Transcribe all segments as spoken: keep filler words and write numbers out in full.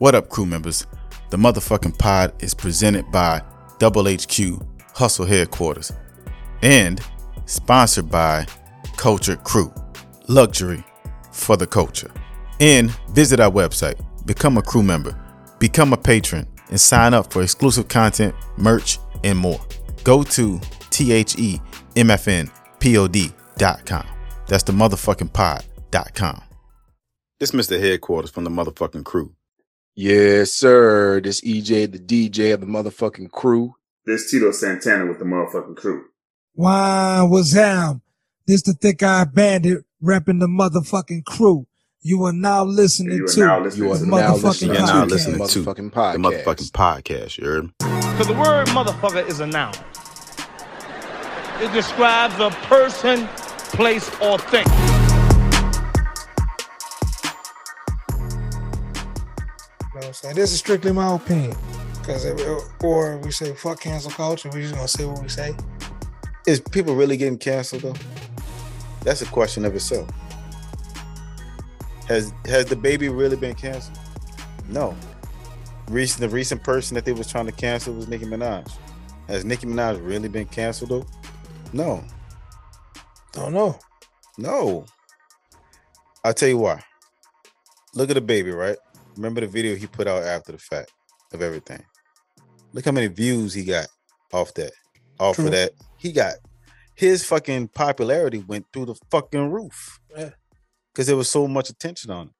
What up, crew members? The motherfucking pod is presented by Double H Q, Hustle Headquarters, and sponsored by Culture Crew, luxury for the culture. And visit our website, become a crew member, become a patron, and sign up for exclusive content, merch, and more. Go to T H E M F N P O D dot com. That's the motherfucking pod dot com. This Mister Headquarters from the motherfucking crew. Yes, sir. This E J, the D J of the motherfucking crew. This Tito Santana with the motherfucking crew. Wow, what's up? This the Thick-Eyed Bandit repping the motherfucking crew. You are now listening you are to now listening you are the now motherfucking podcast. Motherfucking podcast. The motherfucking podcast, you heard? Because the word motherfucker is a noun. It describes a person, place, or thing. You know what I'm saying? This is strictly my opinion. Because, or we say fuck cancel culture, we just gonna say what we say. Is people really getting canceled though? That's a question of itself. Has has the baby really been canceled? No. Recent the recent person that they was trying to cancel was Nicki Minaj. Has Nicki Minaj really been canceled though? No. Don't know. No. I'll tell you why. Look at the baby, right? Remember the video he put out after the fact of everything. Look how many views he got off that. Off True. Of that. He got his fucking popularity went through the fucking roof. Yeah. Because there was so much attention on it.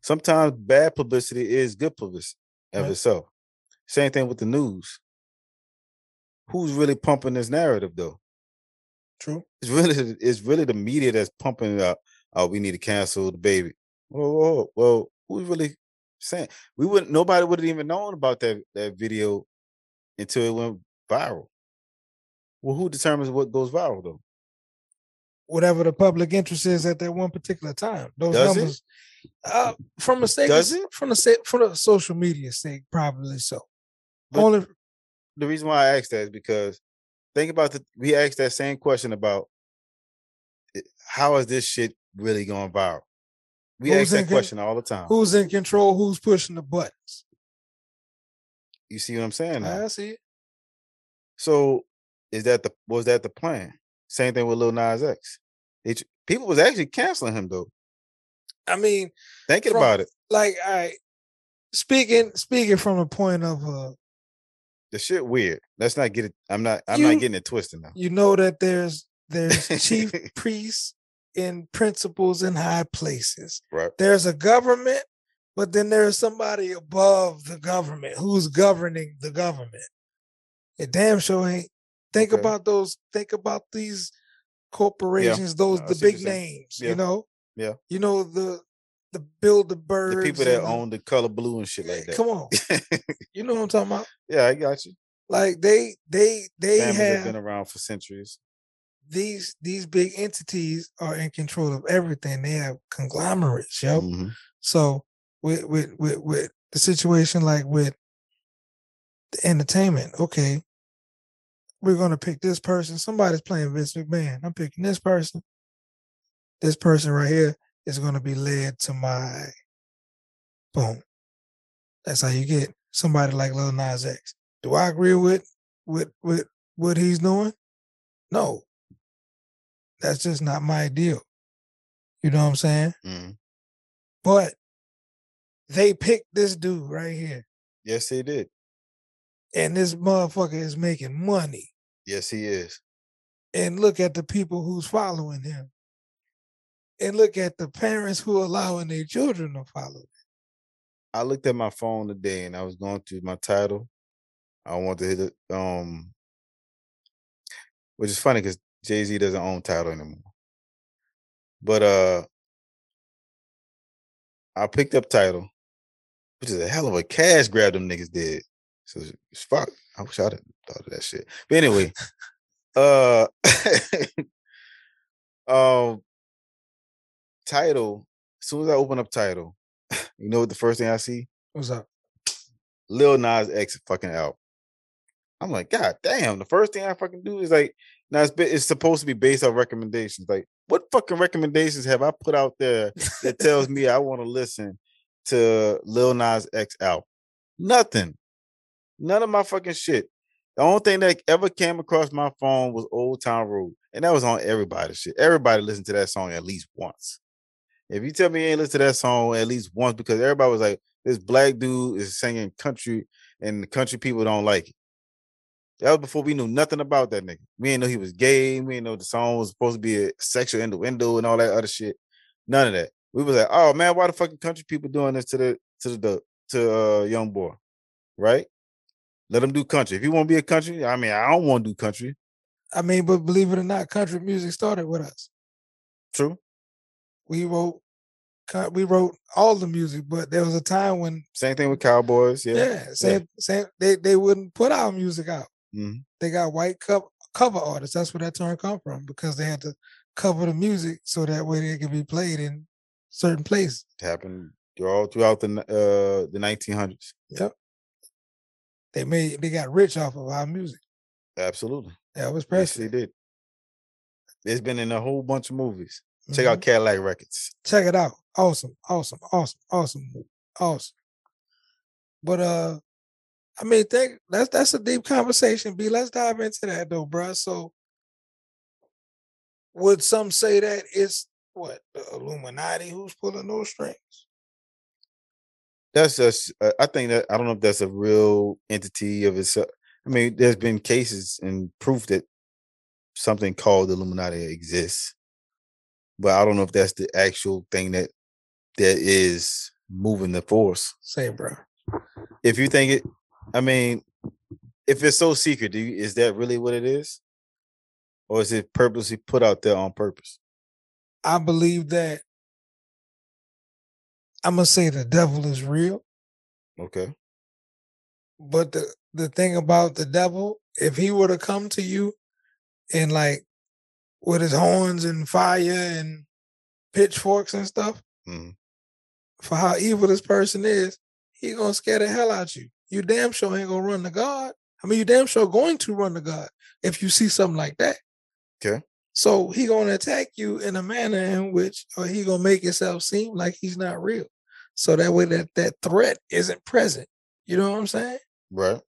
Sometimes bad publicity is good publicity of right. itself. Same thing with the news. Who's really pumping this narrative, though? True. It's really it's really the media that's pumping it up. Oh, we need to cancel the baby. Whoa, whoa, whoa. Who's really saying? We wouldn't. Nobody would have even known about that, that video until it went viral. Well, who determines what goes viral, though? Whatever the public interest is at that one particular time. Those Does numbers, it? Uh, from a sake, from the from the social media sake, probably so. But Only the reason why I asked that is because think about the we asked that same question about how is this shit really going viral? We who's ask that con- question all the time. Who's in control? Who's pushing the buttons? You see what I'm saying? Now? I see it. So, is that the was that the plan? Same thing with Lil' Nas X. It, people was actually canceling him, though. I mean... Thinking from, about it. Like, I... Speaking speaking from a point of... Uh, the shit weird. Let's not get it... I'm not I'm you, not getting it twisted now. You know that there's there's chief priests and principals in high places. Right. There's a government, but then there's somebody above the government who's governing the government. It damn sure ain't. Think okay. about those. Think about these corporations. Yeah. Those no, the big names. Yeah. You know. Yeah. You know the the Bilderbergs. The people that own the color blue and shit like that. Come on. You know what I'm talking about? Yeah, I got you. Like they they they have, have been around for centuries. These these big entities are in control of everything. They have conglomerates, yo. Mm-hmm. So with, with with with the situation like with the entertainment, okay. We're going to pick this person. Somebody's playing Vince McMahon. I'm picking this person. This person right here is going to be led to my boom. That's how you get somebody like Lil Nas X. Do I agree with, with, with what he's doing? No. That's just not my deal. You know what I'm saying? Mm-hmm. But they picked this dude right here. Yes, they did. And this motherfucker is making money. Yes, he is. And look at the people who's following him. And look at the parents who are allowing their children to follow him. I looked at my phone today and I was going through my Tidal. I want to hit it. Um, which is funny because Jay-Z doesn't own Tidal anymore. But uh, I picked up Tidal, which is a hell of a cash grab them niggas did. So fuck, I wish I'd have thought of that shit. But anyway, uh, um, Tidal. As soon as I open up Tidal, you know what the first thing I see? What's up? Lil Nas X fucking out. I'm like, God damn! The first thing I fucking do is like, now it's, been, it's supposed to be based on recommendations. Like, what fucking recommendations have I put out there that tells me I want to listen to Lil Nas X album. Nothing. None of my fucking shit. The only thing that ever came across my phone was Old Town Road. And that was on everybody's shit. Everybody listened to that song at least once. If you tell me you ain't listened to that song at least once, because everybody was like, this black dude is singing country and the country people don't like it. That was before we knew nothing about that nigga. We didn't know he was gay. We didn't know the song was supposed to be a sexual innuendo and all that other shit. None of that. We was like, oh man, why the fucking country people doing this to the to the to uh, young boy, right? Let him do country. If you want to be a country, I mean, I don't want to do country. I mean, but believe it or not, country music started with us. True. We wrote, we wrote all the music, but there was a time when same thing with cowboys. Yeah, yeah. Same, yeah. same. They they wouldn't put our music out. Mm-hmm. They got white co- cover artists. That's where that term come from, because they had to cover the music so that way it could be played in certain places. It happened all throughout the uh, the nineteen hundreds. Yep. They made they got rich off of our music. Absolutely. That was Presley. Yes, they did. It's been in a whole bunch of movies. Mm-hmm. Check out Cadillac Records. Check it out. Awesome, awesome, awesome, awesome, awesome. But uh, I mean, think that's that's a deep conversation. B, let's dive into that though, bro. So, would some say that it's what the Illuminati who's pulling those strings? That's just. Uh, I think that I don't know if that's a real entity of itself. I mean, there's been cases and proof that something called Illuminati exists, but I don't know if that's the actual thing that that is moving the force. Same, bro. If you think it, I mean, if it's so secret, do you, is that really what it is, or is it purposely put out there on purpose? I believe that. I'm gonna say the devil is real. Okay. But the, the thing about the devil, if he were to come to you and like with his horns and fire and pitchforks and stuff, mm-hmm. for how evil this person is, he gonna scare the hell out you. You damn sure ain't gonna run to God. I mean, you damn sure going to run to God if you see something like that. Okay. So he gonna attack you in a manner in which, or he gonna make himself seem like he's not real. So that way that, that threat isn't present. You know what I'm saying? Right.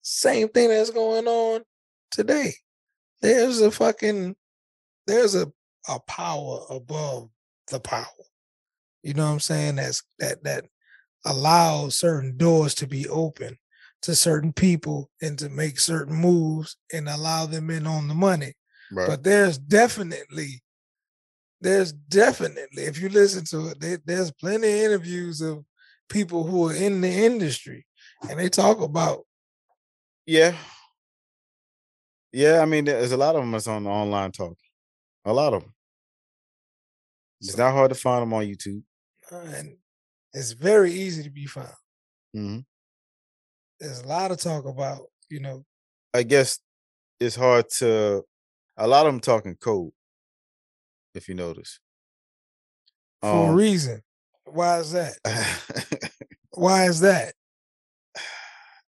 Same thing that's going on today. There's a fucking, there's a, a power above the power. You know what I'm saying? That's that that allows certain doors to be open to certain people and to make certain moves and allow them in on the money. Right. But there's definitely, there's definitely, if you listen to it, there, there's plenty of interviews of people who are in the industry. And they talk about, yeah, yeah. I mean, there's a lot of them that's on the online talk. A lot of them. It's so, not hard to find them on YouTube, and it's very easy to be found. Mm-hmm. There's a lot of talk about, you know. I guess it's hard to. A lot of them talking code. If you notice, for um, a reason. Why is that? Why is that?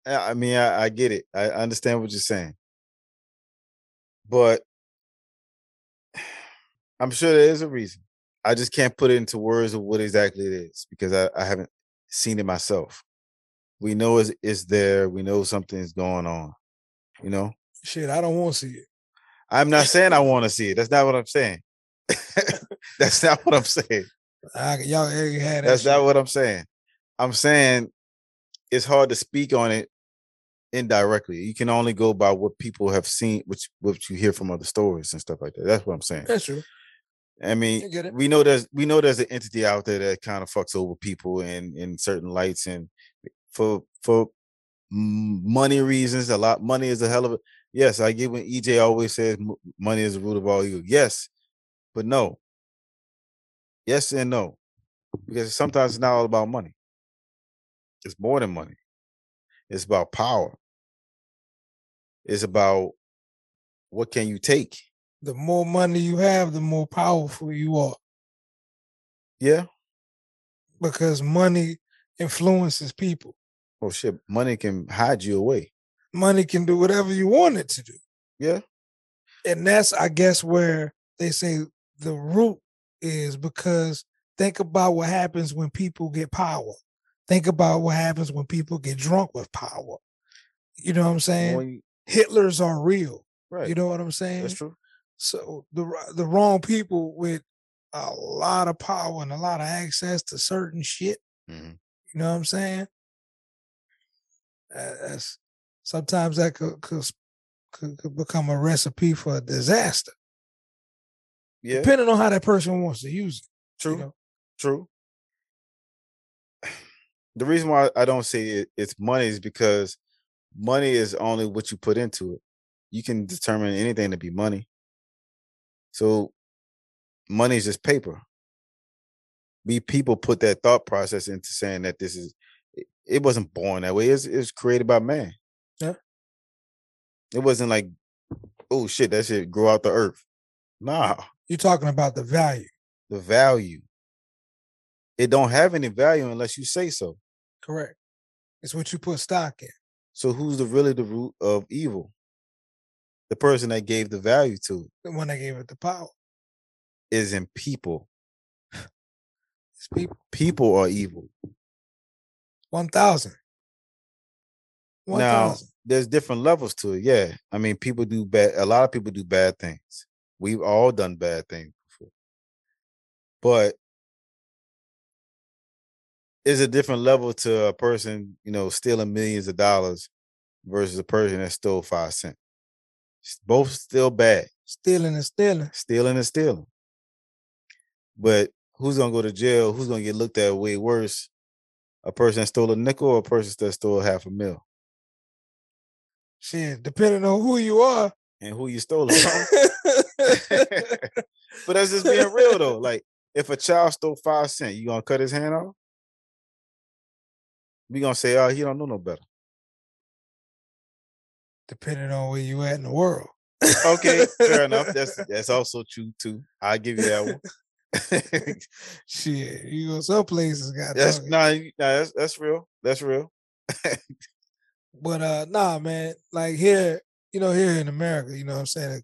I mean, I, I get it. I understand what you're saying. But I'm sure there is a reason. I just can't put it into words of what exactly it is because I, I haven't seen it myself. We know it's, it's there. We know something's going on, you know? Shit, I don't want to see it. I'm not saying I want to see it. That's not what I'm saying. That's not what I'm saying. I, y'all had that That's shit. Not what I'm saying. I'm saying it's hard to speak on it indirectly. You can only go by what people have seen, which what you hear from other stories and stuff like that. That's what I'm saying. That's true. I mean, I we know there's we know there's an entity out there that kind of fucks over people in, in certain lights and for for money reasons. A lot money is a hell of a yes. I get when E J always says money is the root of all evil. Yes, but no. Yes and no, because sometimes it's not all about money. It's more than money. It's about power. It's about what can you take? The more money you have, the more powerful you are. Yeah. Because money influences people. Oh, shit. Money can hide you away. Money can do whatever you want it to do. Yeah. And that's, I guess, where they say the root is because Think about what happens when people get power. Think about what happens when people get drunk with power. You know what I'm saying? When, Hitlers are real. Right. You know what I'm saying? That's true. So the the wrong people with a lot of power and a lot of access to certain shit. Mm-hmm. You know what I'm saying? That's, sometimes that could, could, could become a recipe for a disaster. Yeah. Depending on how that person wants to use it. True. You know? True. The reason why I don't say it, it's money is because money is only what you put into it. You can determine anything to be money. So money is just paper. We people put that thought process into saying that this is, it, it wasn't born that way. It's it's created by man. Yeah. It wasn't like, oh shit, that shit grew out the earth. Nah. You're talking about the value. The value. It don't have any value unless you say so. Correct. It's what you put stock in. So who's the really the root of evil? The person that gave the value to it. The one that gave it the power. Is in people. It's people. People are evil. one thousand One now, thousand. There's different levels to it, yeah. I mean, people do bad. A lot of people do bad things. We've all done bad things before. But it's a different level to a person, you know, stealing millions of dollars versus a person that stole five cents. Both still bad. Stealing and stealing. Stealing and stealing. But who's going to go to jail? Who's going to get looked at way worse? A person that stole a nickel or a person that stole half a mil? Shit, depending on who you are. And who you stole it from. But that's just being real, though. Like, if a child stole five cents, you going to cut his hand off? We gonna say, oh, he don't know no better. Depending on where you at in the world. Okay, fair enough. That's that's also true too. I'll give you that one. Shit, you go some places. Got that's nah, nah, that's that's real. That's real. But uh, nah, man. Like here, you know, here in America, you know what I'm saying.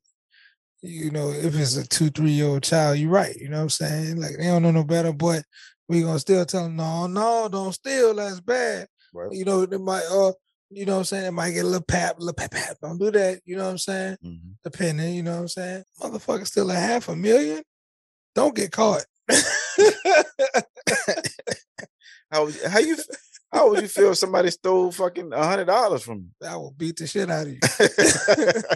You know, if it's a two, three year old child, you're right. You know what I'm saying. Like they don't know no better, but. We gonna still tell them, no, no, don't steal. That's bad. Right. You know, they might, uh, you know what I'm saying? They might get a little pap, little pap, pap. Don't do that. You know what I'm saying? Mm-hmm. Depending, you know what I'm saying? Motherfucker steal a half a million. Don't get caught. how how you how would you feel if somebody stole fucking a hundred dollars from you? I will beat the shit out of you.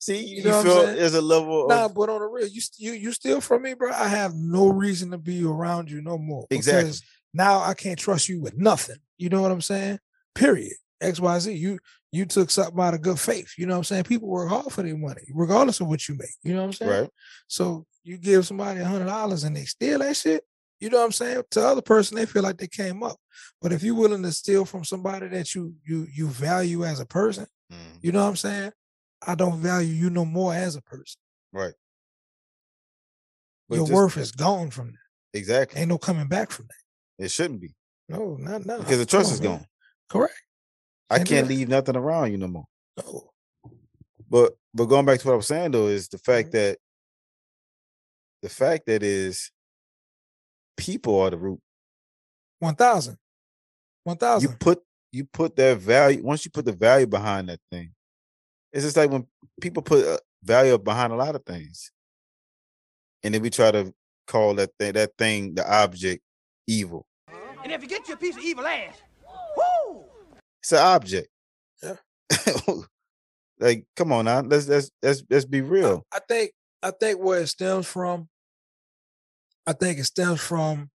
See, you, you know feel there's a level. Nah, of... but on the real, you you you steal from me, bro. I have no reason to be around you no more. Exactly. Because now I can't trust you with nothing. You know what I'm saying? Period. X, Y, Z. You you took something out of good faith. You know what I'm saying? People work hard for their money, regardless of what you make. You know what I'm saying? Right. So you give somebody a hundred dollars and they steal that shit. You know what I'm saying? To the other person, they feel like they came up. But if you're willing to steal from somebody that you you you value as a person, mm. you know what I'm saying? I don't value you no more as a person. Right. But your just, worth is gone from that. Exactly. Ain't no coming back from that. It shouldn't be. No, not now. Because the trust on, is gone. Man. Correct. I can't, can't leave nothing around you no more. No. But but going back to what I was saying though is the fact mm-hmm. that the fact that is people are the root. One thousand. One thousand. You put you put that value once you put the value behind that thing. It's just like when people put value behind a lot of things. And then we try to call that thing, that thing, the object, evil. And if you get you a piece of evil ass, woo! It's an object. Yeah. Like, come on now. Let's, let's, let's, let's be real. I think, I think where it stems from, I think it stems from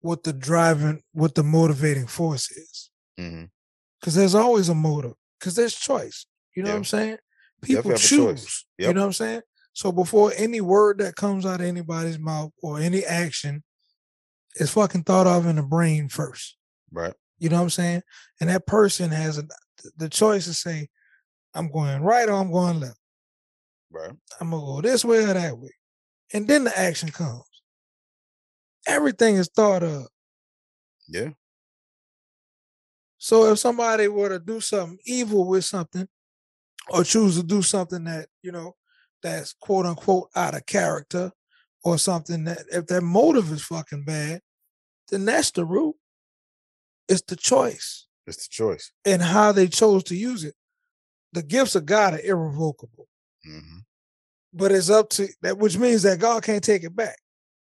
what the driving, what the motivating force is. Because mm-hmm. there's always a motive. Because there's choice. You know yep. what I'm saying? People choose. Yep. You know what I'm saying? So before any word that comes out of anybody's mouth or any action is fucking thought of in the brain first. Right. You know what I'm saying? And that person has a, the choice to say, I'm going right or I'm going left. Right. I'm going to go this way or that way. And then the action comes. Everything is thought of. Yeah. So if somebody were to do something evil with something or choose to do something that, you know, that's quote unquote out of character or something, that if their motive is fucking bad, then that's the route. It's the choice. It's the choice. And how they chose to use it. The gifts of God are irrevocable. Mm-hmm. But it's up to that, which means that God can't take it back.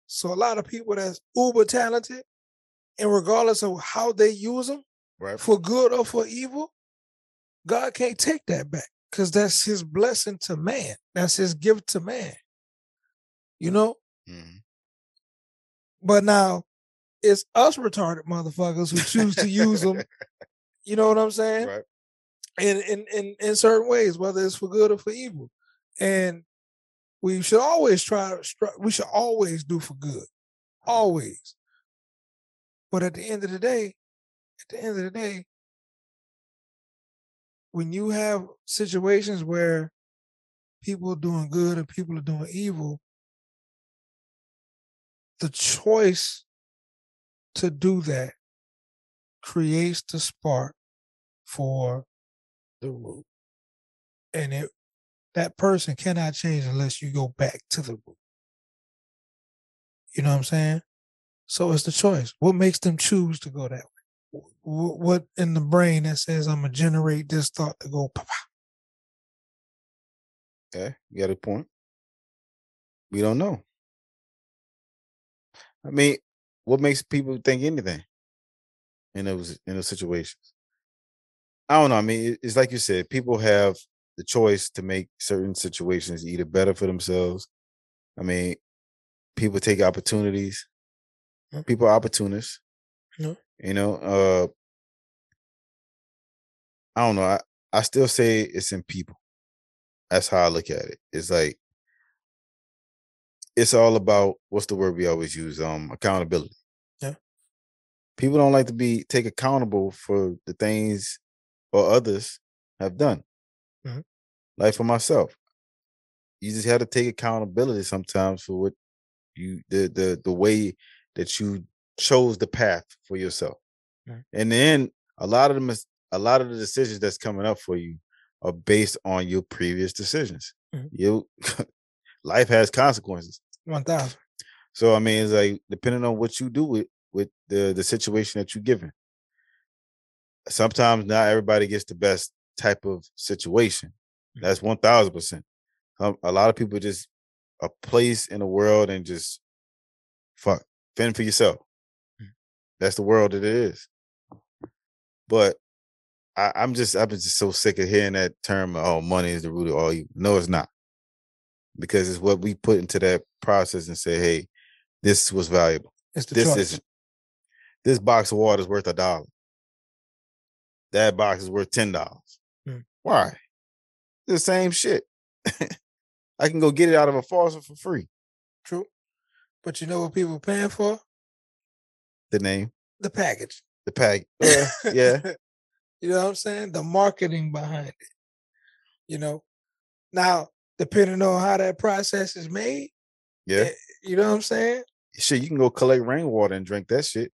So a lot of people that's uber talented, and regardless of how they use them, right, for good or for evil, God can't take that back, because that's his blessing to man. That's his gift to man. You know? Mm-hmm. But now it's us retarded motherfuckers who choose to use them. You know what I'm saying? Right. In, in, in, in certain ways, whether it's for good or for evil. And we should always try, we should always do for good. Always. But at the end of the day, at the end of the day, when you have situations where people are doing good and people are doing evil, the choice to do that creates the spark for the root, and it, that person cannot change unless you go back to the root. You know what I'm saying? So it's the choice. What makes them choose to go that way? What in the brain that says I'm gonna generate this thought to go? Papa? Okay, you got a point. We don't know. I mean, what makes people think anything in those in those situations? I don't know. I mean, it's like you said, people have the choice to make certain situations either better for themselves. I mean, people take opportunities. Mm-hmm. People are opportunists. Mm-hmm. You know, uh, I don't know. I, I still say it's in people. That's how I look at it. It's like, it's all about, what's the word we always use? Um, accountability. Yeah. People don't like to be take accountable for the things or others have done. Mm-hmm. Like for myself, you just have to take accountability sometimes for what you the the the way that you chose the path for yourself. Mm-hmm. And then a lot of them, a lot of the decisions that's coming up for you are based on your previous decisions. Mm-hmm. You life has consequences. One thousand. So I mean, it's like depending on what you do with with the the situation that you're given. Sometimes not everybody gets the best type of situation. That's one thousand percent. Um, a lot of people just are placed in the world and just fuck, fend for yourself. That's the world that it is. But I, I'm just, I've been just so sick of hearing that term, oh, money is the root of all evil. No, it's not. Because it's what we put into that process and say, hey, this was valuable. It's the this choice. Is, this box of water is worth a dollar. That box is worth ten dollars. Mm. Why? The same shit. I can go get it out of a faucet for free. True, but you know what people are paying for? The name, the package, the pack. Yeah, yeah. You know what I'm saying? The marketing behind it. You know, now depending on how that process is made. Yeah. It, you know what I'm saying? Shit, you can go collect rainwater and drink that shit.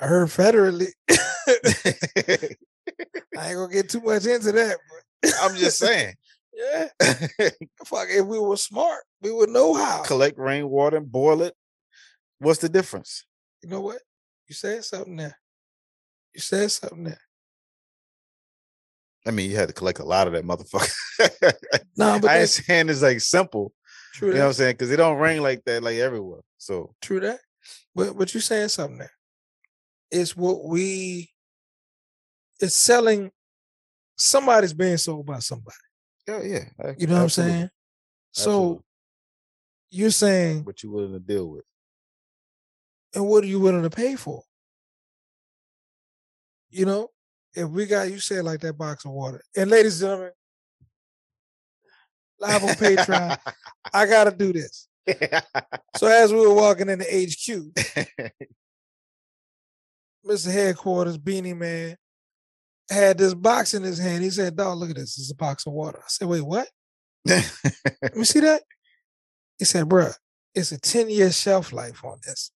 I heard federally. I ain't gonna get too much into that. But I'm just saying. Yeah. Fuck, if we were smart, we would know how. Collect rainwater and boil it. What's the difference? You know what? You said something there. You said something there. I mean, you had to collect a lot of that motherfucker. Nah, but I ain't saying it's like simple. True. You that. Know what I'm saying? Because it don't rain like that, like everywhere. So true that. But but you saying something there. It's what we, it's selling, somebody's being sold by somebody. Yeah, yeah. I, you know absolutely. What I'm saying? So absolutely. You're saying. What you willing to deal with. And what are you willing to pay for? You know, if we got, you said like that box of water. And ladies and gentlemen, live on Patreon, I got to do this. So as we were walking into H Q, Mister Headquarters, Beanie Man, had this box in his hand. He said, dog, look at this. It's a box of water. I said, wait, what? Let me see that. He said, bruh, it's a ten-year shelf life on this.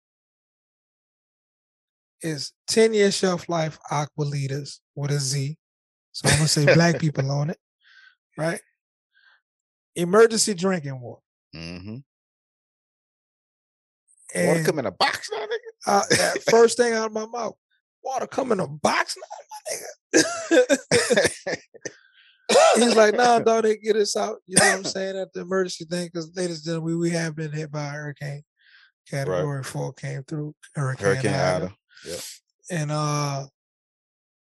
It's ten-year shelf life Aqua Leaders with a Z. So I'm going to say black people on it, right? Emergency drinking water. Mm-hmm. And water come in a box now, nigga? Uh, first thing out of my mouth, water come in a box now, my nigga? He's like, no, nah, dog, they get us out. You know what I'm saying? At the emergency thing, because ladies and gentlemen, we, we have been hit by a hurricane. Category right. four came through. Hurricane, hurricane Ida. Ida. Yep. And uh,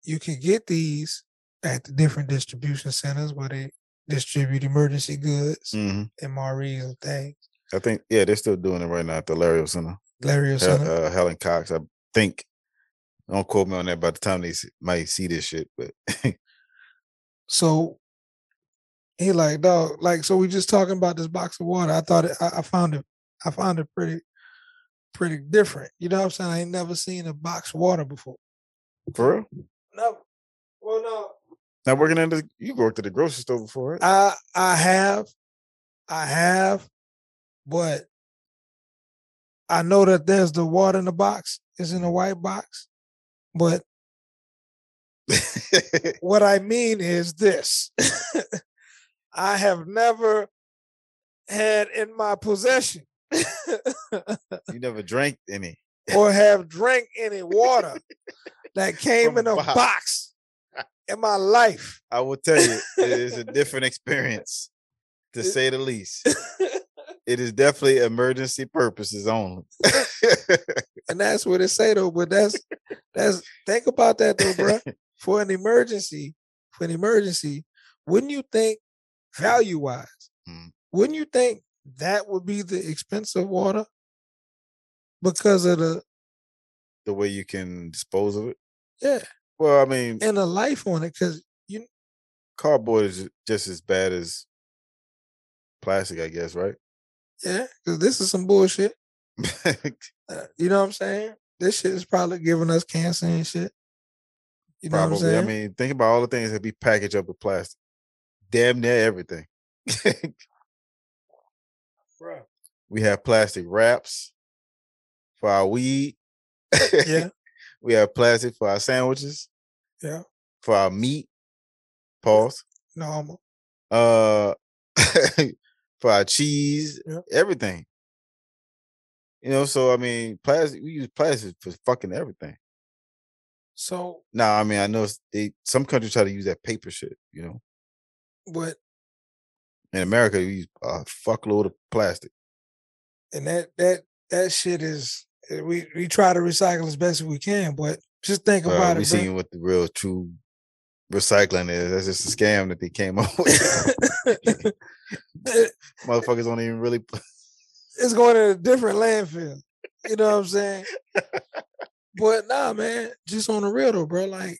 you can get these at the different distribution centers where they distribute emergency goods, mm-hmm. M R Es and things. I think, yeah, they're still doing it right now at the Lario Center. Lario Center. Hel- uh, Helen Cox, I think. Don't quote me on that by the time they see, might see this shit, but... So he like, dog, like, so we just talking about this box of water. I thought it, I, I found it, I found it pretty, pretty different. You know what I'm saying? I ain't never seen a box of water before. For real? No. Well, no. Now working at the, you worked at the grocery store before, right? I, I have, I have, but I know that there's the water in the box. It's in a white box, but what I mean is this. I have never had in my possession. You never drank any. Or have drank any water that came From in a box. box in my life. I will tell you, it is a different experience, to say the least. It is definitely emergency purposes only. And that's what it say though, but that's that's think about that though, bro. For an emergency, for an emergency, wouldn't you think value-wise, mm. wouldn't you think that would be the expensive water because of the... the way you can dispose of it? Yeah. Well, I mean... and a life on it, because you... cardboard is just as bad as plastic, I guess, right? Yeah, because this is some bullshit. uh, you know what I'm saying? This shit is probably giving us cancer and shit. You know Probably. What I'm I mean, think about all the things that be packaged up with plastic. Damn near everything. Bruh. We have plastic wraps for our weed. Yeah. We have plastic for our sandwiches. Yeah. For our meat. Pause. Normal. Uh, for our cheese. Yeah. Everything. You know, so I mean, plastic. We use plastic for fucking everything. So no, nah, I mean I know they some countries try to use that paper shit, you know. But in America, we use a fuckload of plastic, and that that that shit is we we try to recycle as best as we can. But just think well, about we it. We seen what the real true recycling is. That's just a scam that they came up with. Motherfuckers don't even really. It's going to a different landfill. You know what I'm saying? But nah, man, just on the real though, bro. Like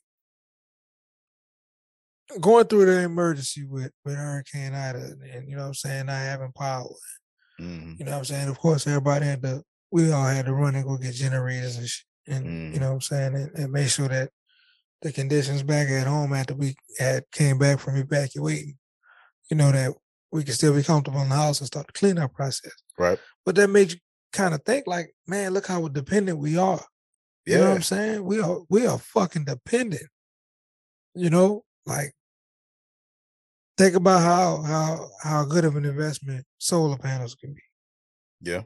going through the emergency with, with Hurricane Ida, and, and you know what I'm saying, not having power. Mm-hmm. You know what I'm saying? Of course, everybody had to. We all had to run and go get generators and shit, and mm-hmm. you know what I'm saying, and, and make sure that the conditions back at home after we had came back from evacuating, you know, that we could still be comfortable in the house and start the cleanup process. Right. But that made you kind of think, like, man, look how dependent we are. You yeah. know what I'm saying? We are we are fucking dependent. You know, like think about how how how good of an investment solar panels can be. Yeah.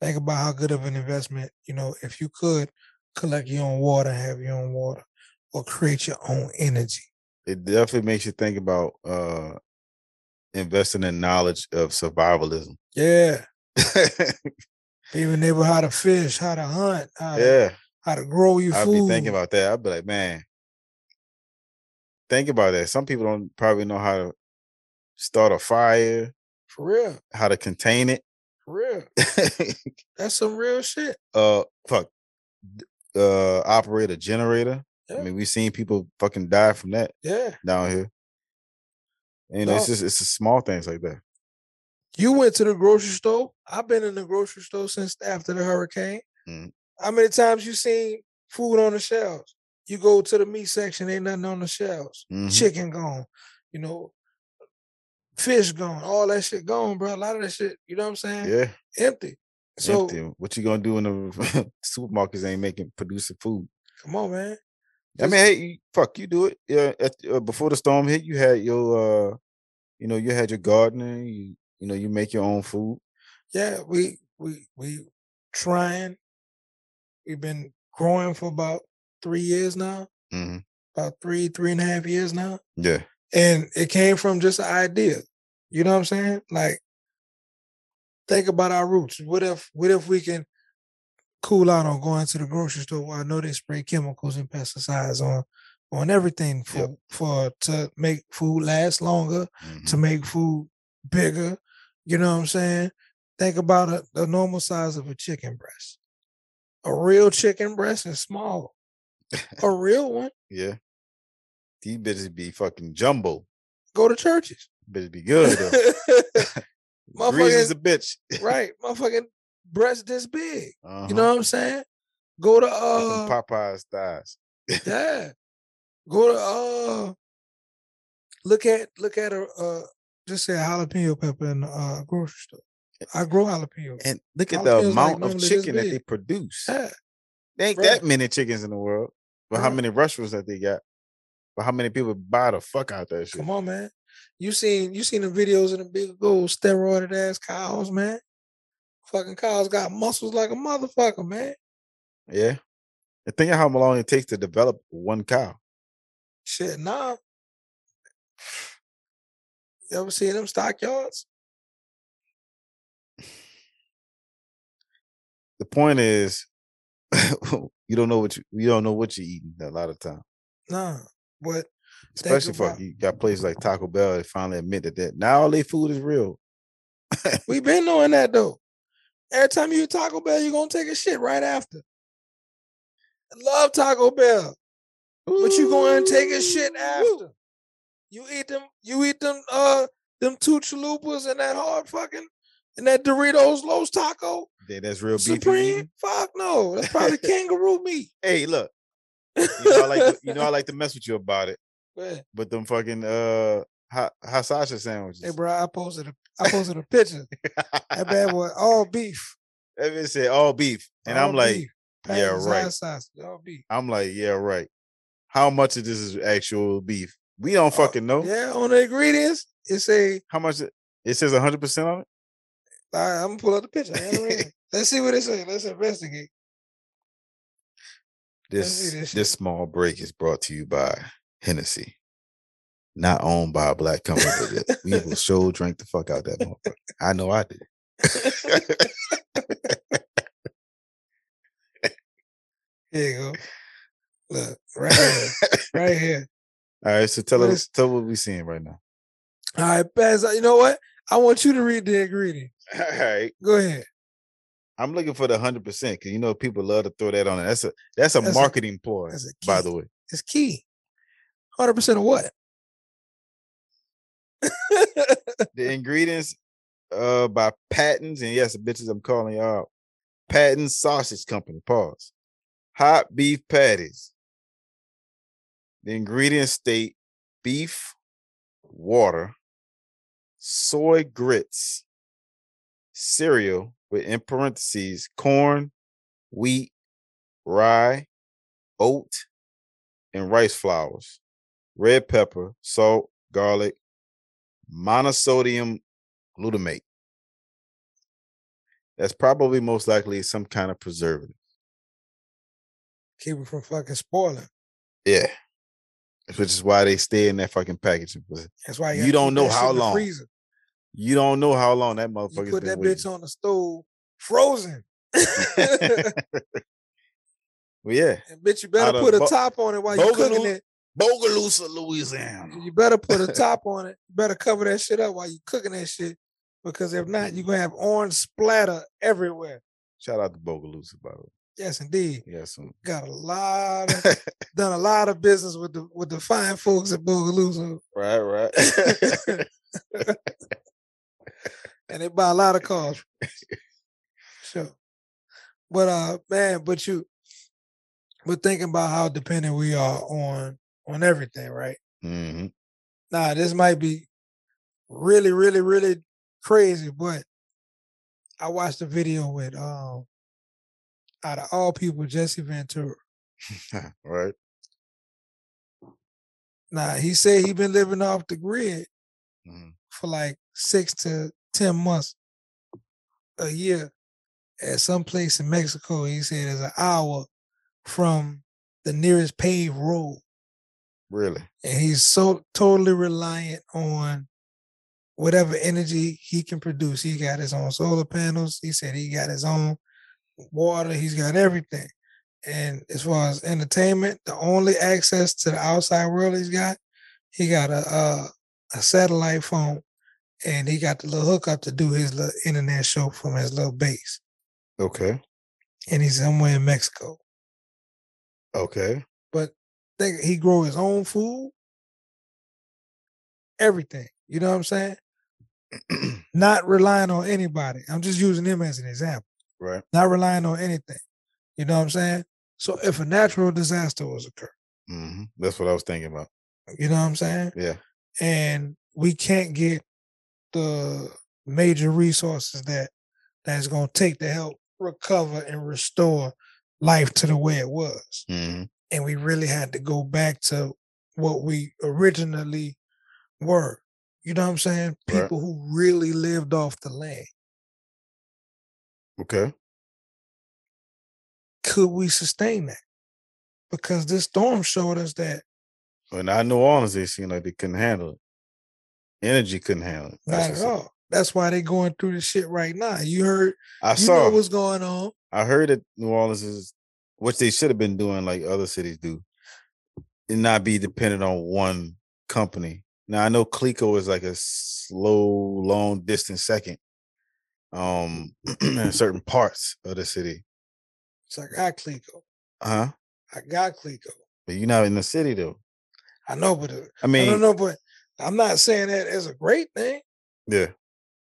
Think about how good of an investment, you know, if you could collect your own water, have your own water, or create your own energy. It definitely makes you think about uh, investing in knowledge of survivalism. Yeah. Even able how to fish, how to hunt, how to, yeah. how to grow your I'd food. I'd be thinking about that. I'd be like, man, think about that. Some people don't probably know how to start a fire. For real. How to contain it. For real. That's some real shit. Uh, fuck. Uh, operate a generator. Yeah. I mean, we've seen people fucking die from that. Yeah. Down here. And no. it's just it's just small things like that. You went to the grocery store. I've been in the grocery store since after the hurricane. Mm. How many times you seen food on the shelves? You go to the meat section, ain't nothing on the shelves. Mm-hmm. Chicken gone, you know, fish gone, all that shit gone, bro. A lot of that shit, you know what I'm saying? Yeah. Empty. So Empty. What you gonna do when the supermarkets ain't making producing food? Come on, man. I Just, mean, hey, fuck, you do it. Yeah, at, uh, before the storm hit, you had your, uh, you know, you had your gardening. You, You know, you make your own food. Yeah, we we we trying. We've been growing for about three years now. Mm-hmm. About three, three and a half years now. Yeah. And it came from just an idea. You know what I'm saying? Like, think about our roots. What if what if we can cool out on going to the grocery store where I know they spray chemicals and pesticides on on everything for, yep. for to make food last longer, mm-hmm. to make food bigger. You know what I'm saying? Think about a, the normal size of a chicken breast. A real chicken breast is small. A real one. Yeah. These bitches be fucking jumbo. Go to churches. Bitches be good, though. Motherfucker's a bitch. Right. Motherfucking breast this big. Uh-huh. You know what I'm saying? Go to... Uh, Popeye's thighs. Yeah. Go to... Uh, look at... Look at a... Uh, just say a jalapeno pepper in the uh, grocery store. I grow jalapenos. And look at jalapenos the amount like of chicken that they produce. Yeah. There ain't right. that many chickens in the world. But right. how many restaurants that they got? But how many people buy the fuck out that shit? Come on, man. You seen you seen the videos of the big old steroided ass cows, man. Fucking cows got muscles like a motherfucker, man. Yeah. And think of how long it takes to develop one cow. Shit, nah. You ever seen them stockyards? The point is, you don't know what you you don't know what you're eating a lot of time. Nah, but especially for you got places like Taco Bell that finally admit that, that now all their food is real. We've been knowing that though. Every time you eat Taco Bell, you're gonna take a shit right after. I love Taco Bell, ooh, but you gonna take a shit after. You eat them. You eat them. Uh, them two chalupas and that hard fucking and that Doritos Los Taco. Yeah, that's real beef. Supreme? Fuck no. That's probably kangaroo meat. Hey, look. You know, I like to, you know I like to mess with you about it. Man. But them fucking uh hot hot sausage sandwiches. Hey, bro, I posted a I posted a picture. That bad boy, all beef. That bitch said all beef, and all I'm beef. Like, yeah, Patton's right. Sausage, all beef. I'm like, yeah, right. How much of this is actual beef? We don't fucking know. Uh, yeah, on the ingredients, it say how much. It, it says one hundred percent on it. All right, I'm gonna pull out the picture. Let's see what it says. Let's investigate. This, this, this small break is brought to you by Hennessy. Not owned by a black company, but we will show drink the fuck out that motherfucker. I know I did. There you go. Look, right here. Right here. All right, so tell what us is... tell what we're seeing right now. All right, Bez, you know what? I want you to read the ingredients. All right. Go ahead. I'm looking for the one hundred percent because you know people love to throw that on. That's a that's a that's marketing a, ploy, that's a by the way. It's key. one hundred percent of what? The ingredients uh, by Patton's, and yes, the bitches I'm calling y'all out. Patton's Sausage Company, pause. Hot beef patties. The ingredients state beef, water, soy grits, cereal, with in parentheses, corn, wheat, rye, oat, and rice flours, red pepper, salt, garlic, monosodium glutamate. That's probably most likely some kind of preservative. Keep it from fucking spoiling. Yeah. Which is why they stay in that fucking packaging. That's why you, you don't know how long. Freezer. You don't know how long that motherfucker. You put that waiting. Bitch on the stove, frozen. Well, yeah. And bitch, you better put a Bo- top on it while Bogalusa, you're cooking it. Bogalusa, Louisiana. You better put a top on it. You better cover that shit up while you're cooking that shit, because if not, you're gonna have orange splatter everywhere. Shout out to Bogalusa, by the way. Yes, indeed. Yes, indeed. Got a lot of, done a lot of business with the with the fine folks at Bogalusa. Right, right. And they buy a lot of cars. Sure. But uh man, but you but thinking about how dependent we are on on everything, right? Mm-hmm. Nah, this might be really, really, really crazy, but I watched a video with um out of all people, Jesse Ventura. Right. Nah, he said he been living off the grid mm-hmm. for like six to ten months a year, at some place in Mexico. He said it's an hour from the nearest paved road. Really? And he's so totally reliant on whatever energy he can produce. He got his own solar panels. He said he got his own water. He's got everything. And as far as entertainment, the only access to the outside world he's got, he got a a, a satellite phone, and he got the little hookup to do his little internet show from his little base. Okay. And he's somewhere in Mexico. Okay. But they, he grow his own food, everything. You know what I'm saying? Not relying on anybody. I'm just using him as an example. Right. Not relying on anything. You know what I'm saying? So if a natural disaster was to occur. Mm-hmm. That's what I was thinking about. You know what I'm saying? Yeah. And we can't get the major resources that that's going to take to help recover and restore life to the way it was. Mm-hmm. And we really had to go back to what we originally were. You know what I'm saying? People right. who really lived off the land. Okay. Could we sustain that? Because this storm showed us that. And I know all of this, you know, they couldn't handle it. Energy couldn't handle it. Not at all. That's why they're going through this shit right now. You heard, I you saw know what's going on. I heard that New Orleans is, which they should have been doing like other cities do, and not be dependent on one company. Now, I know Cleco is like a slow, long distance second um, in certain parts of the city. So I got Cleco. Uh-huh. I got Cleco. But you're not in the city, though. I know, but uh, I mean, I don't know, but I'm not saying that as a great thing. Yeah.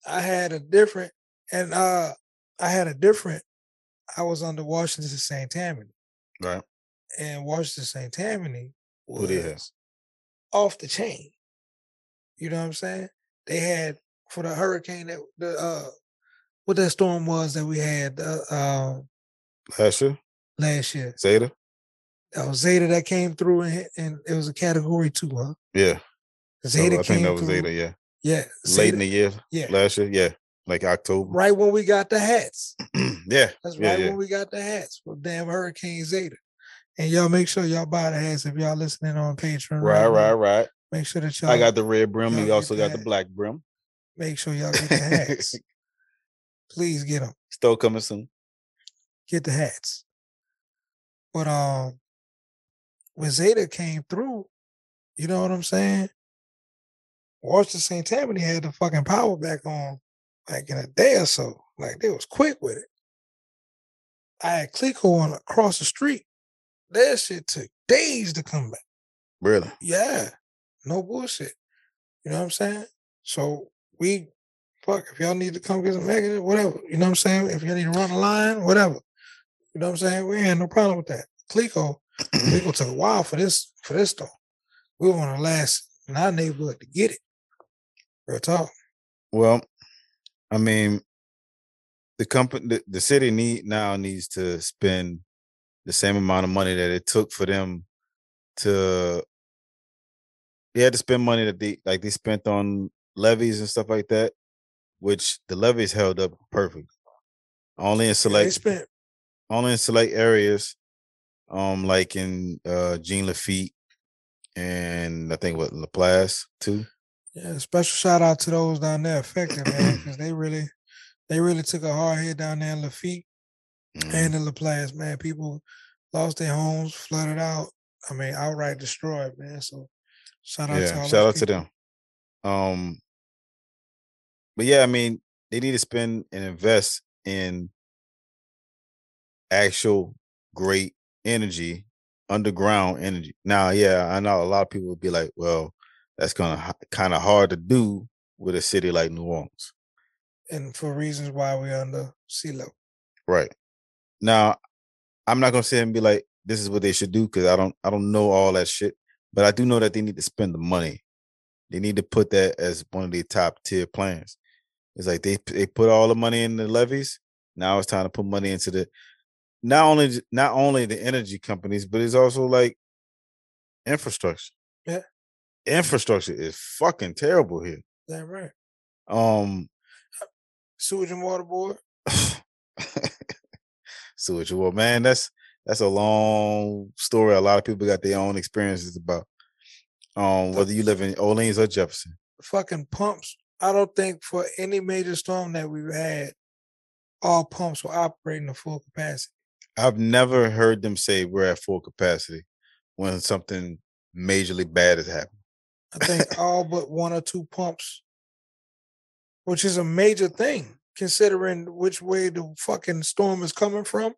I had a different, and uh, I had a different, I was under Washington Saint Tammany. Right. And Washington Saint Tammany was yes. off the chain. You know what I'm saying? They had, for the hurricane, that the uh, what that storm was that we had uh, um, last year. Last year, Zeta. That was Zeta that came through, and, and it was a category two, huh? Yeah. Zeta so I came think that was through. Zeta, yeah. Yeah. Zeta. Late in the year. Yeah. Last year, yeah, like October. Right when we got the hats. yeah. That's yeah, right yeah. when we got the hats for damn Hurricane Zeta. And y'all make sure y'all buy the hats if y'all listening on Patreon. Right, right, right. right. Make sure that y'all. I got the red brim. You also got the black brim. Make sure y'all get the hats. Please get them. Still coming soon. Get the hats. But um, when Zeta came through, you know what I'm saying? Washington Saint Tammany had the fucking power back on like in a day or so. Like they was quick with it. I had Cleco on across the street. That shit took days to come back. Really? Yeah. No bullshit. You know what I'm saying? So we, fuck, if y'all need to come get some magazine, whatever. You know what I'm saying? If y'all need to run a line, whatever. You know what I'm saying? We had no problem with that. Cleco, Cleco took a while for this, for this storm. We were on the last in our neighborhood to get it. Real talk. Well, I mean, the company, the, the city need now needs to spend the same amount of money that it took for them to They had to spend money that they like they spent on levees and stuff like that, which the levees held up perfect. Only in select, yeah, they spent. only in select areas, um, like in uh, Jean Lafitte and I think what LaPlace too. Yeah, special shout out to those down there affected, man, because they really, they really took a hard hit down there in Lafitte mm. and in LaPlace, man. People lost their homes, flooded out. I mean, outright destroyed, man. So. Shout out, yeah, to, all shout out to them. Um, but yeah, I mean, they need to spend and invest in actual great energy, underground energy. Now, yeah, I know a lot of people would be like, well, that's going to kind of hard to do with a city like New Orleans. And for reasons why we're under sea level. Right. Now, I'm not going to sit and be like, this is what they should do because I don't, I don't know all that shit. But I do know that they need to spend the money. They need to put that as one of their top tier plans. It's like they they put all the money in the levies. Now it's time to put money into the not only not only the energy companies, but it's also like infrastructure. Yeah, infrastructure is fucking terrible here. That's right. Um, sewage and water board. So what you want, man? That's that's a long story. A lot of people got their own experiences about um, whether you live in Orleans or Jefferson. Fucking pumps. I don't think for any major storm that we've had, all pumps were operating at full capacity. I've never heard them say we're at full capacity when something majorly bad has happened. I think all but one or two pumps, which is a major thing, considering which way the fucking storm is coming from,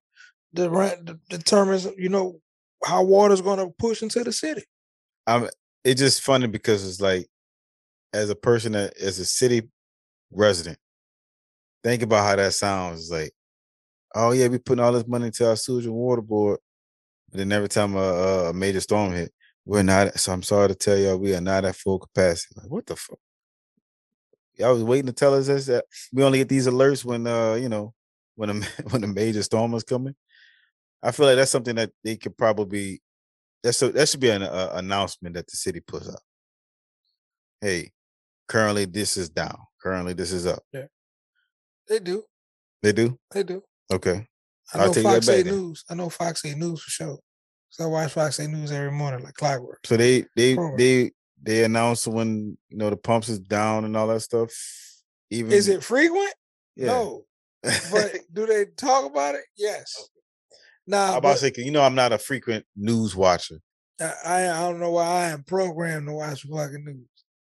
the determines, you know, how water's going to push into the city. I'm, it's just funny because it's like, as a person, that, as a city resident, think about how that sounds. It's like, oh yeah, we putting all this money into our sewage and water board, but then every time a, a major storm hit, we're not. So I'm sorry to tell y'all, we are not at full capacity. Like, what the fuck? Y'all was waiting to tell us this, that we only get these alerts when uh you know when a when a major storm is coming. I feel like that's something that they could probably that's so that should be an uh, announcement that the city puts out. Hey, currently this is down. Currently this is up. Yeah, they do. They do. They do. Okay. I know I'll take Fox eight News. I know Fox eight News for sure. So I watch Fox eight News every morning like clockwork. So they they Program. they they announce when, you know, the pumps is down and all that stuff. Even is it frequent? Yeah. No. But do they talk about it? Yes. Okay. Now, I'm about to say, you know, I'm not a frequent news watcher. I I don't know why I am programmed to watch fucking news.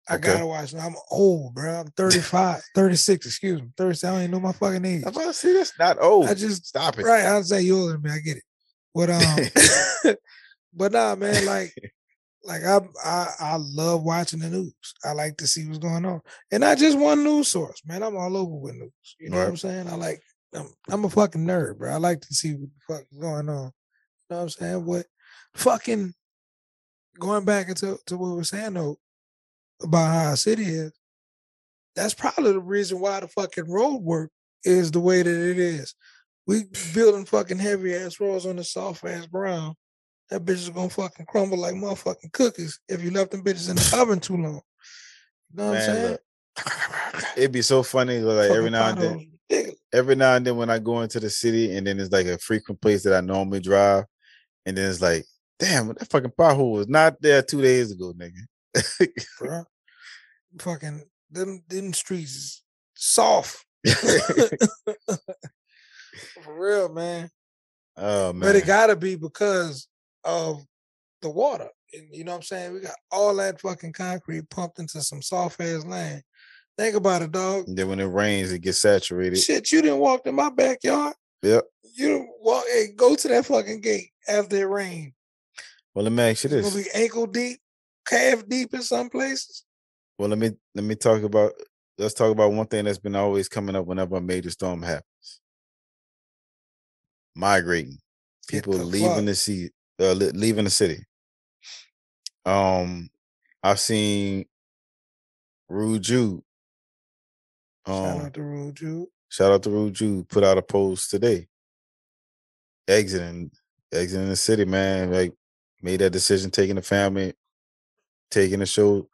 I okay. gotta watch. I'm old, bro. I'm thirty-five, thirty-six, excuse me. thirty-seven. I don't even know my fucking age. I'm about to say that's not old. I just stop it. Right. I'll say you're older than me. I get it. But um but nah, man, like like I I I love watching the news. I like to see what's going on. And not just one news source, man. I'm all over with news. You know right. what I'm saying? I like I'm I'm a fucking nerd, bro. I like to see what the fuck is going on. You know what I'm saying? What fucking going back into to what we were saying though. About how our city is, that's probably the reason why the fucking road work is the way that it is. We building fucking heavy ass roads on the soft ass ground. That bitch is gonna fucking crumble like motherfucking cookies if you left them bitches in the oven too long. You know what Man, I'm saying? Look, it'd be so funny like every now and then. Ridiculous. Every now and then when I go into the city and then it's like a frequent place that I normally drive, and then it's like, damn, that fucking pothole was not there two days ago, nigga. Bro, fucking them them streets is soft. For real, man. Oh man. But it gotta be because of the water. And you know what I'm saying? We got all that fucking concrete pumped into some soft ass land. Think about it, dog. And then when it rains, it gets saturated. Shit, you didn't walk to my backyard. Yep. You didn't walk and hey, go to that fucking gate after it rained. Well, let me ask you this. It's gonna be ankle deep. Half deep in some places. Well, let me let me talk about let's talk about one thing that's been always coming up whenever a major storm happens. Migrating, people the leaving fuck. the sea, uh, leaving the city. Um, I've seen Rudeju. Um, shout out to Rudeju. Shout out to Rudeju. Put out a post today. Exiting, exiting the city, man. Like made that decision, taking the family. Taking the show,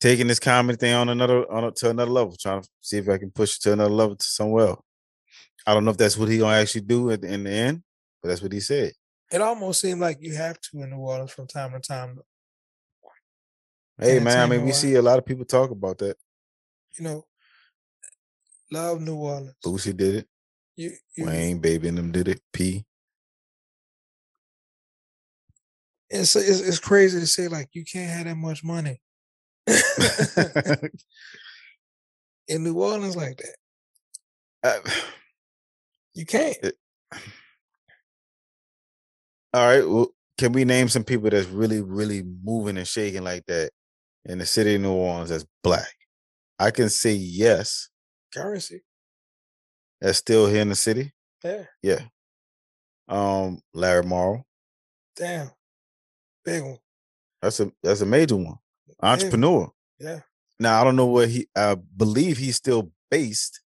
taking this comedy thing on another on a, to another level, trying to see if I can push it to another level to somewhere else. I don't know if that's what he gonna actually do at the, in the end, but that's what he said. It almost seemed like you have to in New Orleans from time to time. Hey man, I mean we see a lot of people talk about that. You know, love New Orleans. Boosie did it. You, you, Wayne, Baby, and them did it. P. And so it's, it's crazy to say, like, you can't have that much money in New Orleans like that. Uh, you can't. It, all right. Well, can we name some people that's really, really moving and shaking like that in the city of New Orleans that's black? I can say yes. Currency. That's still here in the city? Yeah. Yeah. Um, Larry Morrow. Damn. Big one. That's a that's a major one. Entrepreneur. Big. Yeah. Now I don't know where he. I believe he's still based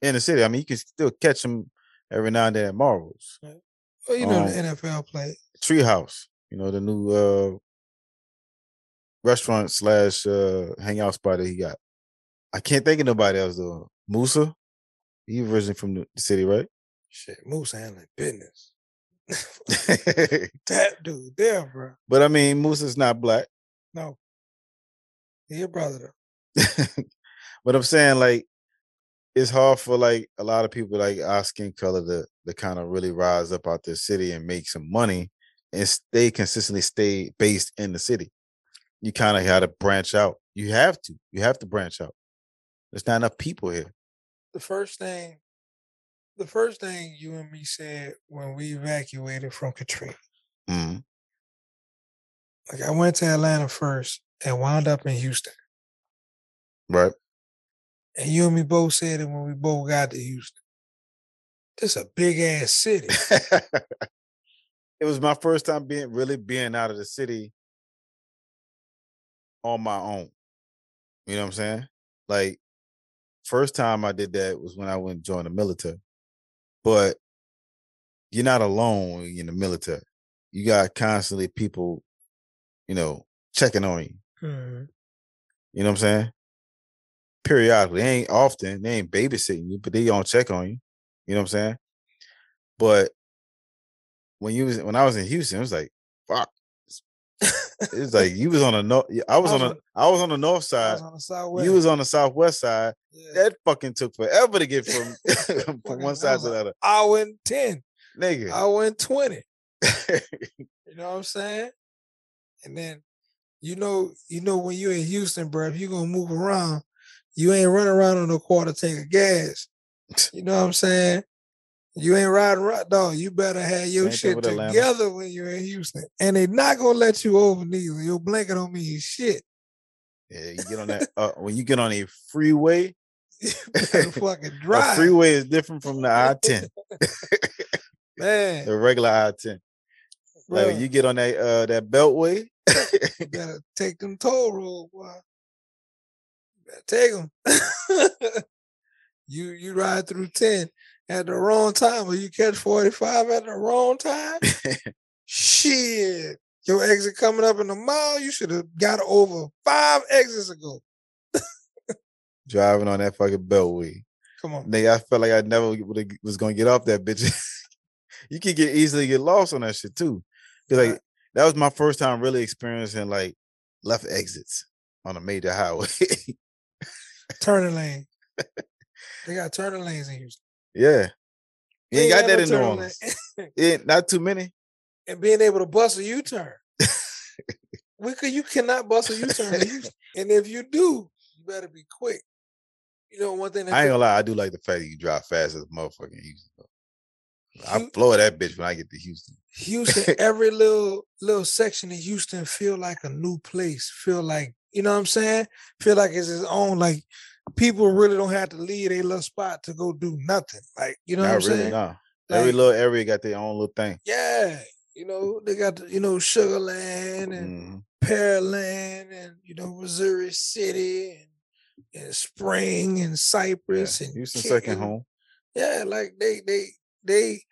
in the city. I mean, you can still catch him every now and then at Marvel's. Right. Well, you know um, the N F L play. Treehouse. You know the new uh, restaurant slash uh, hangout spot that he got. I can't think of nobody else though. Moosa. He originally from the city, right? Shit, Moose handling business. That dude there, bro. But I mean, Moose is not black. No. He a brother though. But I'm saying, like, it's hard for like a lot of people like our skin color to, to kind of really rise up out this city and make some money and stay consistently stay based in the city. You kind of got to branch out. You have to. You have to branch out. There's not enough people here. The first thing, the first thing you and me said when we evacuated from Katrina, mm-hmm. like I went to Atlanta first and wound up in Houston. Right. And you and me both said it when we both got to Houston. This a big ass city. It was my first time being really being out of the city on my own. You know what I'm saying? Like, first time I did that was when I went and joined the military. But you're not alone in the military. You got constantly people, you know, checking on you. Mm-hmm. You know what I'm saying? Periodically. They ain't often. They ain't babysitting you, but they don't check on you. You know what I'm saying? But when you was when I was in Houston, it was like, fuck. It was like you was on a no, I was, I was on a, on, I was on the north side. I was on the southwest. You was on the southwest side. Yeah. That fucking took forever to get from, from one side to the other. I went ten, nigga. I went twenty. You know what I'm saying? And then, you know, you know when you're in Houston, bro, if you gonna move around, you ain't running around on no quarter tank of gas. You know what I'm saying? You ain't riding right, dog. You better have your ain't shit together Atlanta. When you're in Houston. And they not gonna let you over neither. Your blanket on me is shit. Yeah, you get on that uh, when you get on a freeway. You better fucking drive. A freeway is different from the I ten. Man. The regular I ten. Bro. Like you get on that uh that beltway. You better take them toll road, boy. You better take them. you you ride through ten. At the wrong time, or you catch forty-five at the wrong time. Shit. Your exit coming up in a mile, you should have got over five exits ago. Driving on that fucking beltway. Come on. Nigga, I felt like I never was going to get off that bitch. You could get easily get lost on that shit, too. Cause like, right. That was my first time really experiencing like left exits on a major highway. Turning lane. They got turning lanes in Houston. Yeah. You ain't, ain't got that in New Orleans. It, not too many. And being able to bust a U-turn. we could, you cannot bust a U-turn. And if you do, you better be quick. You know, one thing that I ain't gonna lie, I do like the fact that you drive fast as a motherfucking Houston. I blow that bitch when I get to Houston. Houston, every little little section in Houston feel like a new place. Feel like, you know what I'm saying? Feel like it's its own, like people really don't have to leave their little spot to go do nothing. Like, you know Not what I'm really, saying? No. Like, every little area got their own little thing. Yeah. You know, they got, the, you know, Sugar Land and mm-hmm. Pearland and, you know, Missouri City and, and Spring and Cypress. Yeah. And Houston's second home. Yeah. Like they, they, they,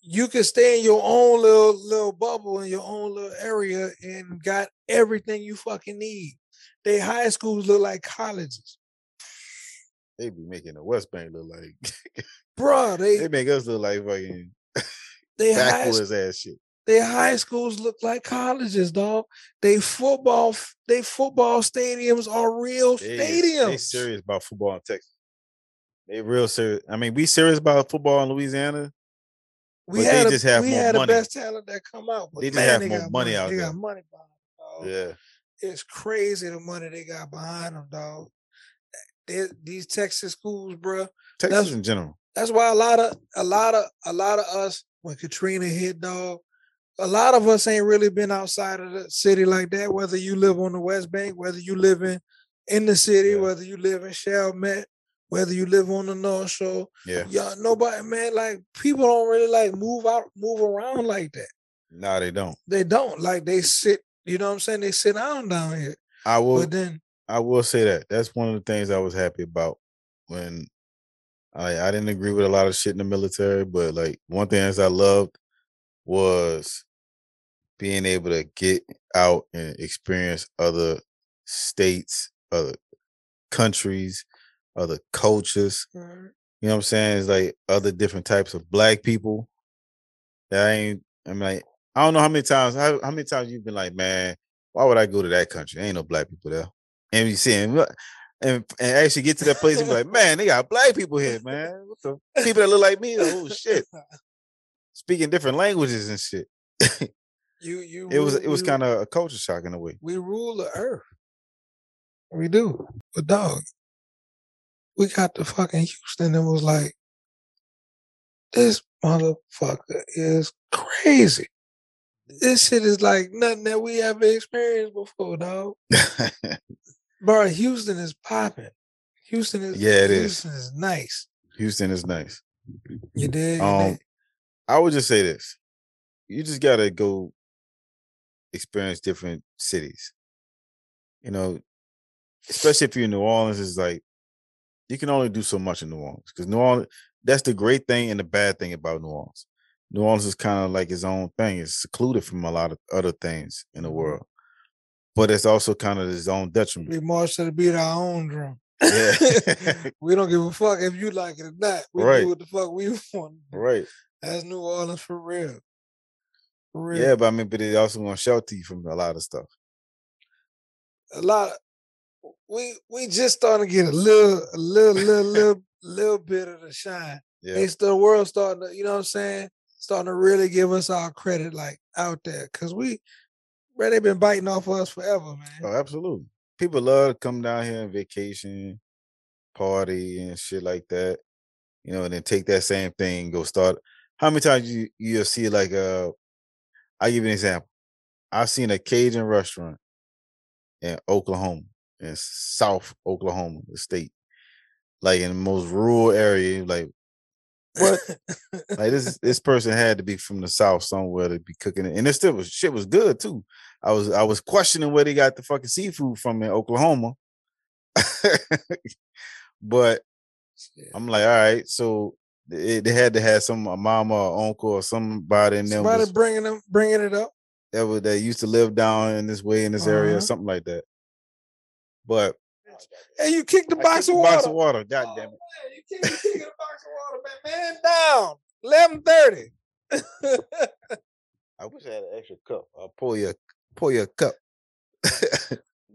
you can stay in your own little, little bubble in your own little area and got everything you fucking need. They high schools look like colleges. They be making the West Bank look like, bro. They, they make us look like fucking they backwards high, ass shit. Their high schools look like colleges, dog. They football, they football stadiums are real they, stadiums. They serious about football in Texas. They real serious. I mean, we serious about football in Louisiana. We had, they a, just have we more had money. The best talent that come out. But they just man, have they more money out they there. They got money behind them, dog. Yeah, it's crazy the money they got behind them, dog. It, these Texas schools, bro. Texas in general. That's why a lot of a lot of a lot of us, when Katrina hit, dog, a lot of us ain't really been outside of the city like that. Whether you live on the West Bank, whether you live in, in the city, yeah. Whether you live in Chalmette, whether you live on the North Shore, yeah, y'all, nobody, man. Like people don't really like move out, move around like that. No, they don't. They don't. Like they sit. You know what I'm saying? They sit down down here. I will. But then. I will say that. That's one of the things I was happy about when I I didn't agree with a lot of shit in the military, but like one thing that I loved was being able to get out and experience other states, other countries, other cultures, mm-hmm. You know what I'm saying? It's like other different types of black people that I ain't, I'm like, I don't know how many times, how, how many times you've been like, man, why would I go to that country? There ain't no black people there. And you see, and, and, and actually get to that place and be like, man, they got black people here, man. What the, people that look like me, oh shit. Speaking different languages and shit. you, you, it was, it was kind of a culture shock in a way. We rule the earth. We do. But dog, we got to fucking Houston and was like, this motherfucker is crazy. This shit is like nothing that we ever experienced before, dog. Bro, Houston is popping. Houston is yeah, it Houston is. is nice. Houston is nice. You dig? Um, I would just say this: you just gotta go experience different cities. You know, especially if you're in New Orleans, it's like you can only do so much in New Orleans because New Orleans. That's the great thing and the bad thing about New Orleans. New Orleans is kind of like its own thing. It's secluded from a lot of other things in the world. But it's also kind of its own detriment. We march to the beat our own drum. Yeah. We don't give a fuck if you like it or not. We right. do what the fuck we want. Right. That's New Orleans for real. For real. Yeah, but I mean, but they also gonna shelter you from a lot of stuff. A lot of, we we just starting to get a little, a little, little, little, little bit of the shine. Yeah. It's the world starting to, you know what I'm saying? Starting to really give us our credit, like, out there. Because we, bro, they've been biting off of us forever, man. Oh, absolutely. People love to come down here and vacation, party, and shit like that. You know, and then take that same thing and go start. How many times you, you'll see, like, uh, I'll give you an example. I've seen a Cajun restaurant in Oklahoma, in South Oklahoma, the state. Like, in the most rural area, like, what? Like this this person had to be from the South somewhere to be cooking it, and it still was shit was good too. I was I was questioning where they got the fucking seafood from in Oklahoma, but yeah. I'm like, all right, so it, they had to have some a mama or uncle or somebody in there. Somebody was, bringing them bringing it up. That was that used to live down in this way in this uh-huh. area or something like that. But hey, you kicked the I box kicked of the water. Box of water, God oh, damn it. Man, you kicked, you kicked the box of water, man. Man down. eleven thirty. I wish I had an extra cup. I'll pull your pull your cup.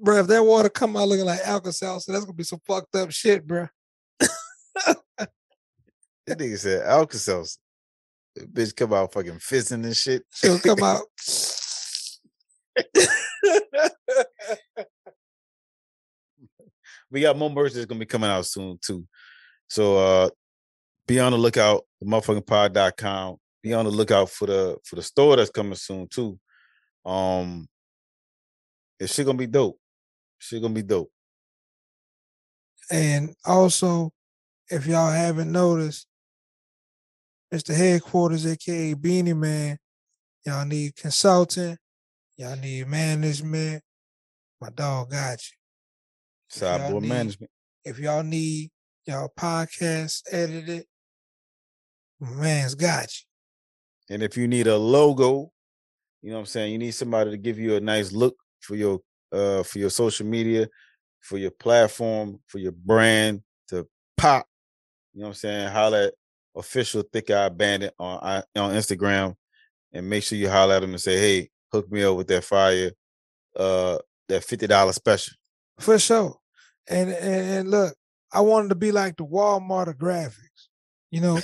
Bro, if that water come out looking like Alka-Seltzer, that's gonna be some fucked up shit, bro. That nigga said Alka-Seltzer. That bitch come out fucking fizzing and shit. She'll come out. We got more merch that's gonna be coming out soon too, so uh, be on the lookout. the motherfucking pod dot com. Be on the lookout for the for the store that's coming soon too. Um, it's shit gonna be dope. Shit gonna be dope. And also, if y'all haven't noticed, Mister Headquarters, aka Beanie Man, y'all need consulting, y'all need management. My dog got you. Sideboard management. If y'all need y'all podcast edited, man's got you. And if you need a logo, you know what I'm saying, you need somebody to give you a nice look for your uh for your social media, for your platform, for your brand to pop. You know what I'm saying? Holler at official ThickEyedBandit on on Instagram and make sure you holler at them and say, hey, hook me up with that fire, uh that fifty dollars special. For sure. And, and and look, I wanted to be like the Walmart of graphics, you know,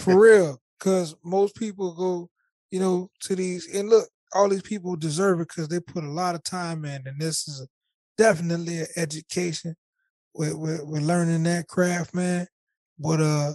for real. Because most people go, you know, to these, and look, all these people deserve it because they put a lot of time in. And this is a, definitely an education. We're, we're, we're learning that craft, man. But uh,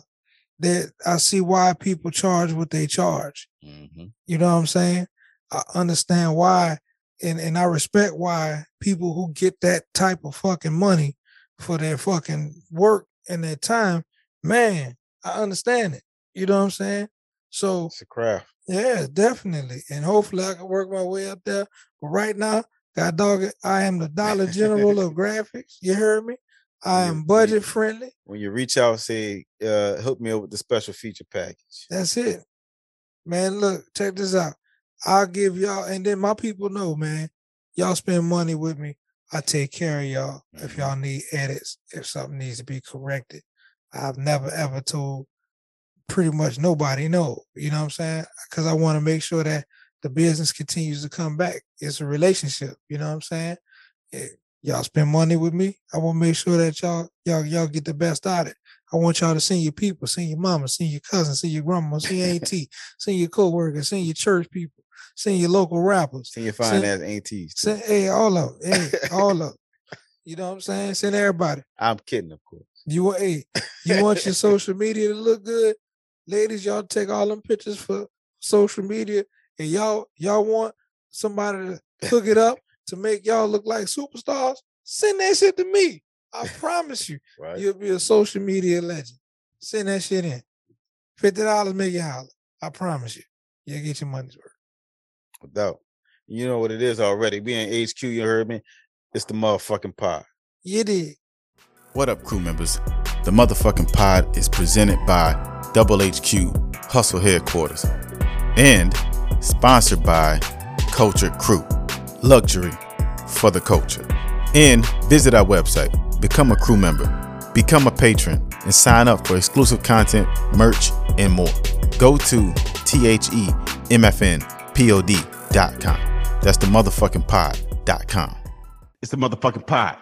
that I see why people charge what they charge. Mm-hmm. You know what I'm saying? I understand why. And and I respect why people who get that type of fucking money for their fucking work and their time, man, I understand it. You know what I'm saying? So it's a craft. Yeah, definitely. And hopefully I can work my way up there. But right now, God dog, I am the Dollar General of graphics. You heard me? I am budget friendly. When you reach out, say, uh, hook me up with the special feature package. That's it. Man, look, check this out. I'll give y'all, and then my people know, man, y'all spend money with me. I take care of y'all. If y'all need edits, if something needs to be corrected, I've never, ever told pretty much nobody no. You know what I'm saying? Because I want to make sure that the business continues to come back. It's a relationship. You know what I'm saying? It, y'all spend money with me. I want to make sure that y'all, y'all, y'all get the best out of it. I want y'all to send your people, send your mama, send your cousin, send your grandma, send your auntie, send your coworkers, send your church people, send your local rappers, send your fine ass aunties, send, hey, all of, hey, all of. You know what I'm saying? Send everybody. I'm kidding, of course. You want, hey, you want your social media to look good, ladies? Y'all take all them pictures for social media, and y'all, y'all want somebody to hook it up to make y'all look like superstars. Send that shit to me. I promise you, right. You'll be a social media legend. Send that shit in. fifty dollars make you holler. I promise you. You'll get your money's worth. Without. You know what it is already. We in H Q, you heard me? It's the motherfucking pod. You did. What up, crew members? The motherfucking pod is presented by Double H Q, Hustle Headquarters, and sponsored by Culture Crew. Luxury for the culture. And visit our website. Become a crew member, become a patron, and sign up for exclusive content, merch, and more. Go to T H E M F N P O D dot com. That's the motherfucking pod dot com. It's the motherfucking pod.